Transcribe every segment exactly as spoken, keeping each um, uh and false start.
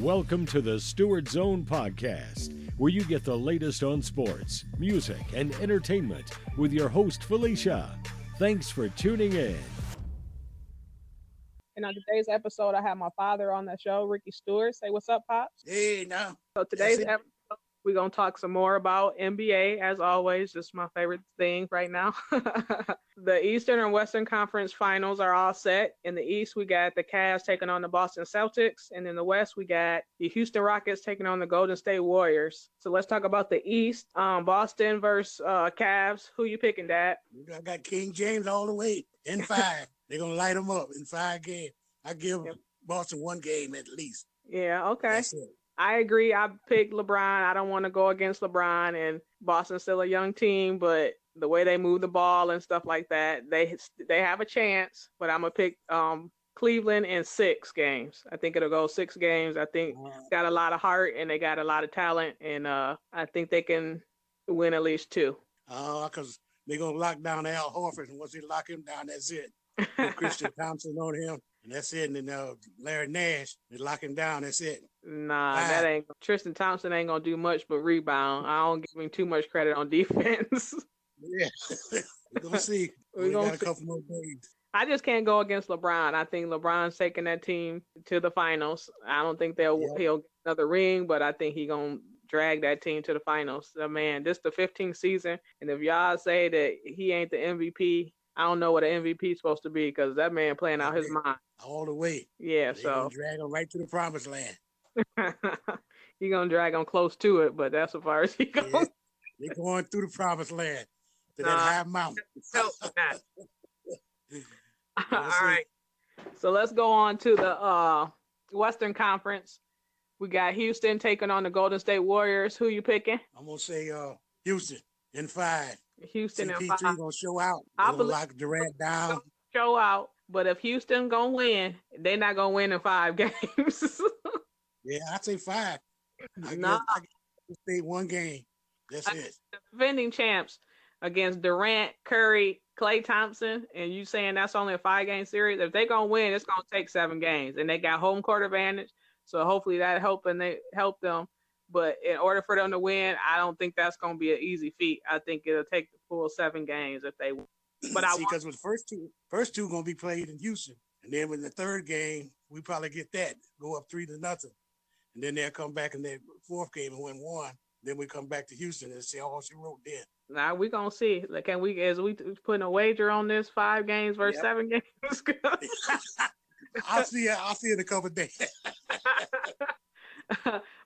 Welcome to the Steward Zone podcast, where you get the latest on sports, music, and entertainment with your host, Felicia. Thanks for tuning in. And on today's episode, I have my father on the show, Ricky Stewart. Say what's up, Pops. Hey, now. So today's episode, we're going to talk some more about N B A, as always, just my favorite thing right now. The Eastern and Western Conference Finals are all set. In the East, we got the Cavs taking on the Boston Celtics. And in the West, we got the Houston Rockets taking on the Golden State Warriors. So let's talk about the East. Um, Boston versus uh, Cavs. Who you picking, Dad? I got King James all the way in five. They're going to light them up in five games. I give yep. Boston one game at least. Yeah, okay. That's it. I agree. I picked LeBron. I don't want to go against LeBron, and Boston's still a young team, but the way they move the ball and stuff like that, they they have a chance, but I'm going to pick um, Cleveland in six games. I think it'll go six games. I think it's got a lot of heart, and they got a lot of talent, and uh, I think they can win at least two. Oh, uh, because they're going to lock down Al Horford, and once they lock him down, that's it. Christian Thompson on him, and that's it. And then uh, Larry Nash, they lock him down. That's it. Nah, All that right. ain't Tristan Thompson ain't gonna do much but rebound. I don't give him too much credit on defense. Yeah, we're gonna see. We're gonna got see. a couple more games. I just can't go against LeBron. I think LeBron's taking that team to the finals. I don't think they'll yeah. he'll get another ring, but I think he gonna drag that team to the finals. So, man, this is the fifteenth season, and if y'all say that he ain't the M V P. I don't know what an M V P is supposed to be, because that man playing out his mind. All the way. Yeah, they so. Drag him right to the promised land. You're going to drag him close to it, but that's as far as he goes. Yeah, they're going through the promised land to that uh, high mountain. No, not. All right. So let's go on to the uh, Western Conference. We got Houston taking on the Golden State Warriors. Who you picking? I'm going to say uh, Houston in five. Houston and C P three gonna show out. I believe lock Durant down. Show out, but if Houston gonna win, they're not gonna win in five games. Yeah, I say five. I nah, guess I say one game. That's it. Defending champs against Durant, Curry, Clay Thompson, and you saying that's only a five-game series? If they're gonna win, it's gonna take seven games, and they got home court advantage. So hopefully that help and they help them. But in order for them to win, I don't think that's going to be an easy feat. I think it'll take the full seven games if they win. But I because want- the first two, first two going to be played in Houston, and then with the third game, we probably get that go up three to nothing, and then they'll come back in their fourth game and win one. Then we come back to Houston and see how she wrote then. Now we gonna see. Like, can we? Is we putting a wager on this five games versus yep. seven games? I'll see. I'll see in a couple of days.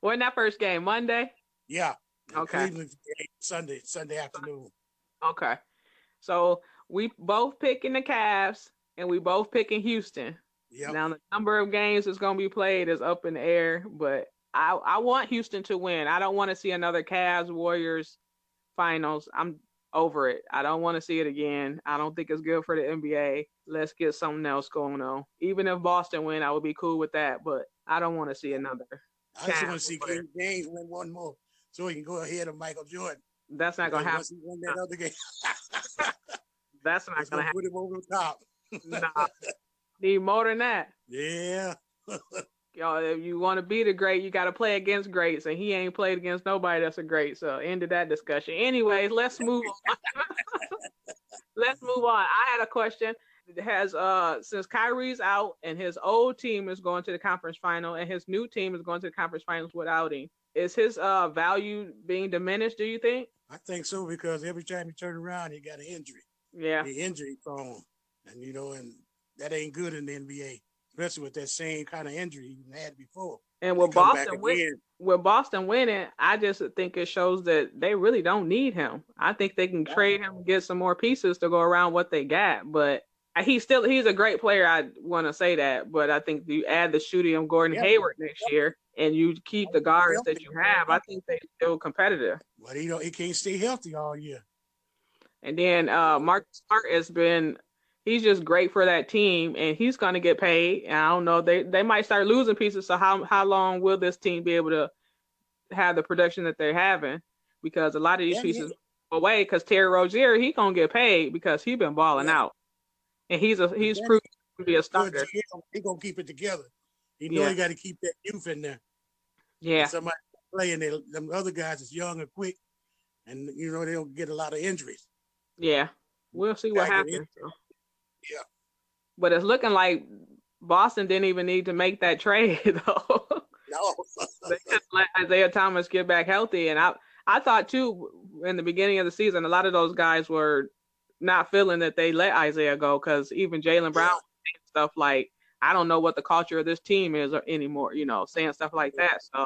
When that first game Monday? Yeah. Okay. Cleveland Sunday, Sunday afternoon. Okay. So we both picking the Cavs and we both picking Houston. Yeah. Now the number of games that's going to be played is up in the air, but I I want Houston to win. I don't want to see another Cavs Warriors finals. I'm over it. I don't want to see it again. I don't think it's good for the N B A. Let's get something else going on. Even if Boston win, I would be cool with that, but I don't want to see another. I just want to see King James win one more so he can go ahead of Michael Jordan. That's not going to happen. Won that other game. That's not going to happen. Put him over the top. Nah. Need more than that. Yeah. Y'all, if you want to be the great, you got to play against greats, and he ain't played against nobody that's a great. So end of that discussion. Anyways, let's move on. Let's move on. I had a question. Has uh since Kyrie's out and his old team is going to the conference final and his new team is going to the conference finals without him, is his uh value being diminished, do you think? I think so, because every time you turn around he got an injury. Yeah. The injury prone. And you know, and that ain't good in the N B A, especially with that same kind of injury he had before. And with Boston win, with Boston winning, I just think it shows that they really don't need him. I think they can trade him and get some more pieces to go around what they got, but He's still he's a great player. I want to say that, but I think you add the shooting of Gordon yeah. Hayward next year, and you keep the guards that you have. I think they're still competitive. But he don't he can't stay healthy all year. And then uh, Marcus Smart has been he's just great for that team, and he's going to get paid. And I don't know they they might start losing pieces. So how how long will this team be able to have the production that they're having? Because a lot of these yeah, pieces yeah. away. Because Terry Rozier he gonna get paid because he been balling yeah. out. And he's a he's proven to be a starter. He's gonna keep it together. He know yeah. he got to keep that youth in there. Yeah. Somebody playing, they, them other guys is young and quick, and you know they don't get a lot of injuries. Yeah, we'll see what happens. So. Yeah. But it's looking like Boston didn't even need to make that trade though. No. They just let Isaiah Thomas get back healthy, and I I thought too in the beginning of the season a lot of those guys were not feeling that they let Isaiah go, because even Jaylen Brown yeah. saying stuff like, I don't know what the culture of this team is or anymore, you know, saying stuff like that. So,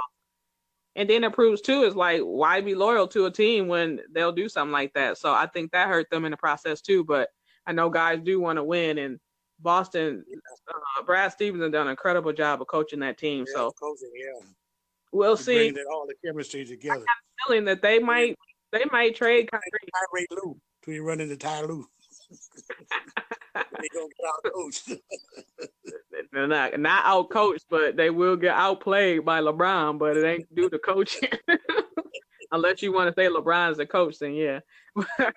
and then it proves too is like, why be loyal to a team when they'll do something like that? So I think that hurt them in the process too. But I know guys do want to win, and Boston, uh, Brad Stevens has done an incredible job of coaching that team. Yeah, so coaching, yeah. we'll He's see. All the chemistry together. I got a feeling that they might they might trade Kyrie. Ty Lou. Till you run into Ty Lou. They gonna get out coached. They're not not out coached, but they will get outplayed by LeBron. But it ain't due to coaching, unless you want to say LeBron's the coach. Then yeah. yeah.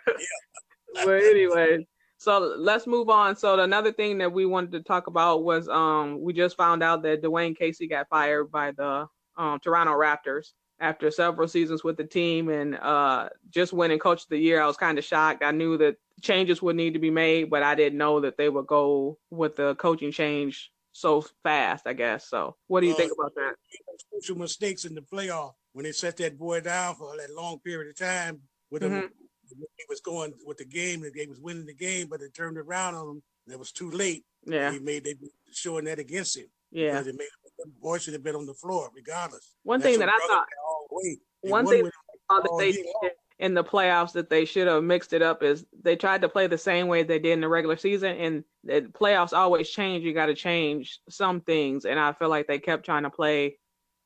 But anyway. So let's move on. So another thing that we wanted to talk about was um, we just found out that Dwayne Casey got fired by the um, Toronto Raptors after several seasons with the team and uh, just winning Coach of the Year. I was kind of shocked. I knew that changes would need to be made, but I didn't know that they would go with the coaching change so fast, I guess. So what do you uh, think about that? Crucial mistakes in the playoff when they set that boy down for that long period of time with mm-hmm. him. He was going with the game, and they was winning the game, but it turned around on him, and it was too late. Yeah, he made they showing that against him. Yeah, it made the boy should have been on the floor regardless. One That's thing that I thought, one thing that I thought that they did in the playoffs that they should have mixed it up is they tried to play the same way they did in the regular season, and the playoffs always change. You got to change some things, and I feel like they kept trying to play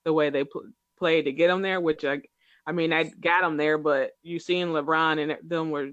the way they pl- played to get them there, which I. I mean, I got them there, but you seen LeBron and them were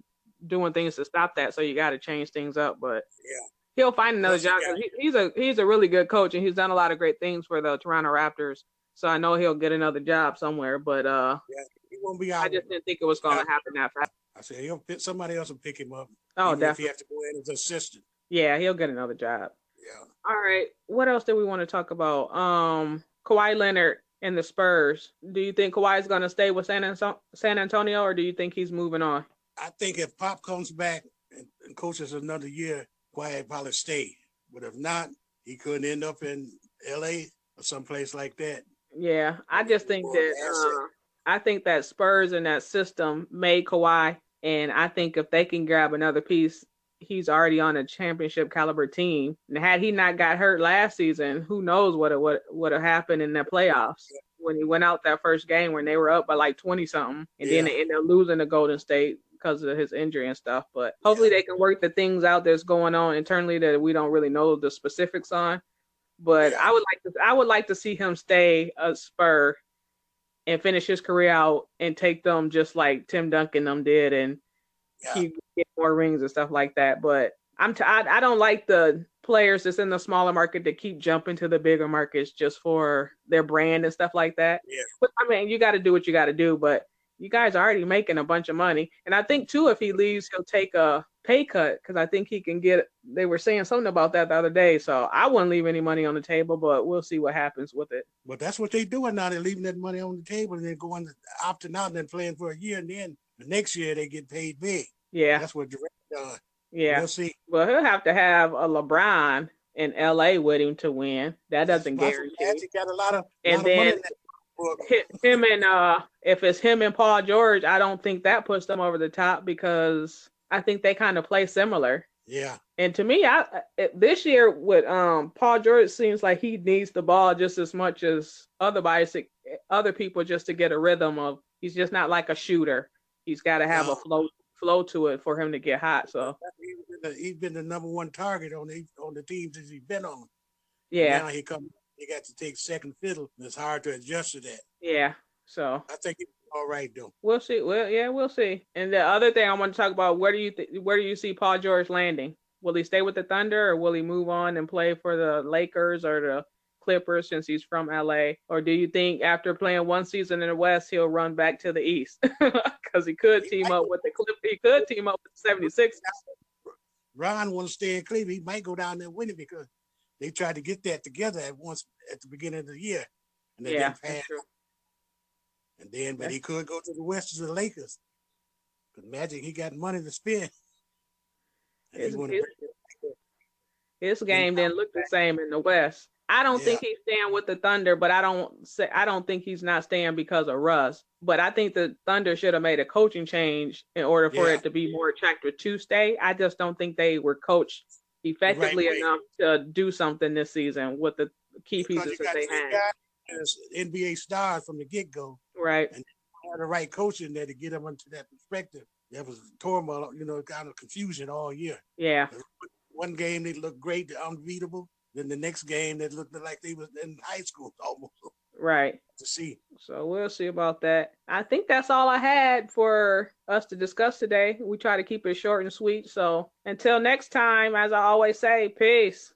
doing things to stop that, so you got to change things up. But yeah. he'll find another job. He, he's a he's a really good coach, and he's done a lot of great things for the Toronto Raptors. So I know he'll get another job somewhere. But uh, yeah, he won't be out. I just didn't think it was going to happen after. I said he'll pick somebody else and pick him up. Oh, definitely. If he has to go in as assistant. Yeah, he'll get another job. Yeah. All right. What else did we want to talk about? Um, Kawhi Leonard. And the Spurs. Do you think Kawhi is going to stay with San, Anso- San Antonio, or do you think he's moving on? I think if Pop comes back and, and coaches another year, Kawhi would probably stay. But if not, he could end up in L A or someplace like that. Yeah, I just think that uh, I think that Spurs and that system made Kawhi, and I think if they can grab another piece, he's already on a championship caliber team. And had he not got hurt last season, who knows what it would would have happened in the playoffs when he went out that first game when they were up by like twenty something and yeah. then they ended up losing to Golden State because of his injury and stuff. But hopefully yeah. they can work the things out that's going on internally that we don't really know the specifics on. But yeah. I would like to I would like to see him stay a Spur and finish his career out and take them just like Tim Duncan them did and yeah. keep get more rings and stuff like that. But I'm t- I, I don't like the players that's in the smaller market to keep jumping to the bigger markets just for their brand and stuff like that. Yeah. But, I mean, you got to do what you got to do, but you guys are already making a bunch of money. And I think, too, if he leaves, he'll take a pay cut because I think he can get – they were saying something about that the other day. So I wouldn't leave any money on the table, but we'll see what happens with it. But that's what they're doing now. They're leaving that money on the table and they're going to opting out and then playing for a year. And then the next year they get paid big. Yeah, that's what Durant does. Yeah, we'll see. Well, he'll have to have a LeBron in L A with him to win. That doesn't guarantee. He got a lot of, and lot then of money him and uh, if it's him and Paul George, I don't think that puts them over the top because I think they kind of play similar. Yeah, and to me, I this year with um Paul George seems like he needs the ball just as much as other basic other people just to get a rhythm of. He's just not like a shooter. He's got to have no. a flow. flow to it for him to get hot. So he's been the, he's been the number one target on the on the teams that he's been on. Yeah. Now he come he got to take second fiddle, and it's hard to adjust to that. Yeah. So I think he's all right though. We'll see. Well, yeah, we'll see. And the other thing I want to talk about, where do you th- where do you see Paul George landing? Will he stay with the Thunder or will he move on and play for the Lakers or the Clippers since he's from L A? Or do you think after playing one season in the West, he'll run back to the East? Because he could he team up with the Clippers. He could team up with the seventy-sixers. Ron wants to stay in Cleveland. He might go down there and win it because they tried to get that together at once at the beginning of the year, and they yeah, didn't pass. And then, but he could go to the West to the Lakers. Because Magic, he got money to spend. And his, his, his game didn't look the same in the West. I don't yeah. think he's staying with the Thunder, but I don't say I don't think he's not staying because of Russ. But I think the Thunder should have made a coaching change in order for yeah. it to be more attractive to stay. I just don't think they were coached effectively right enough to do something this season with the key because pieces that they had. N B A stars from the get-go. Right. And had the right coaching there to get them into that perspective. There was turmoil, you know, kind of confusion all year. Yeah. One game they looked great, unbeatable. Then the next game that looked like they was in high school almost. Right. To see. So we'll see about that. I think that's all I had for us to discuss today. We try to keep it short and sweet. So until next time, as I always say, peace.